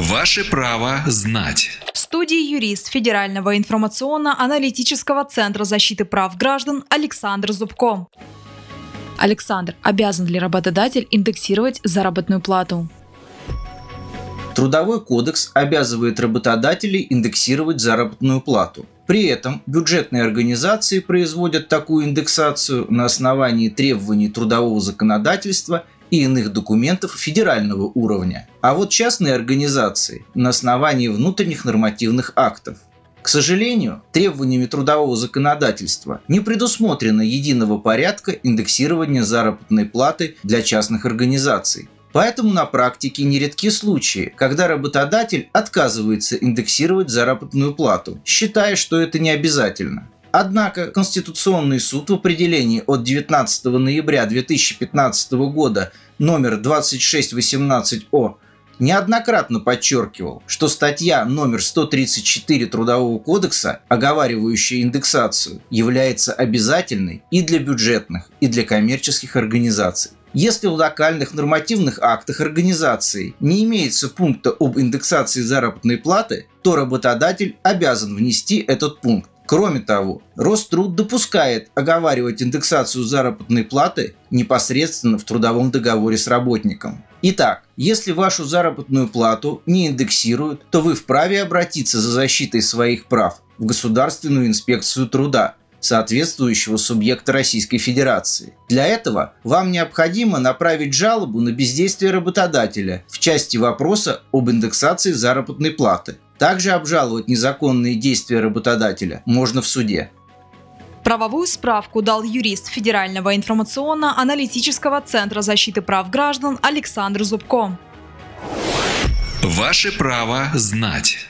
Ваше право знать. В студии юрист Федерального информационно-аналитического центра защиты прав граждан Александр Зубко. Александр, обязан ли работодатель индексировать заработную плату? Трудовой кодекс обязывает работодателей индексировать заработную плату. При этом бюджетные организации производят такую индексацию на основании требований трудового законодательства и иных документов федерального уровня, а вот частные организации – на основании внутренних нормативных актов. К сожалению, требованиями трудового законодательства не предусмотрено единого порядка индексирования заработной платы для частных организаций. Поэтому на практике нередки случаи, когда работодатель отказывается индексировать заработную плату, считая, что это не обязательно. Однако Конституционный суд в определении от 19 ноября 2015 года номер 2618-О неоднократно подчеркивал, что статья номер 134 Трудового кодекса, оговаривающая индексацию, является обязательной и для бюджетных, и для коммерческих организаций. Если в локальных нормативных актах организации не имеется пункта об индексации заработной платы, то работодатель обязан внести этот пункт. Кроме того, Роструд допускает оговаривать индексацию заработной платы непосредственно в трудовом договоре с работником. Итак, если вашу заработную плату не индексируют, то вы вправе обратиться за защитой своих прав в Государственную инспекцию труда соответствующего субъекта Российской Федерации. Для этого вам необходимо направить жалобу на бездействие работодателя в части вопроса об индексации заработной платы. Также обжаловать незаконные действия работодателя можно в суде. Правовую справку дал юрист Федерального информационно-аналитического центра защиты прав граждан Александр Зубко. Ваше право знать.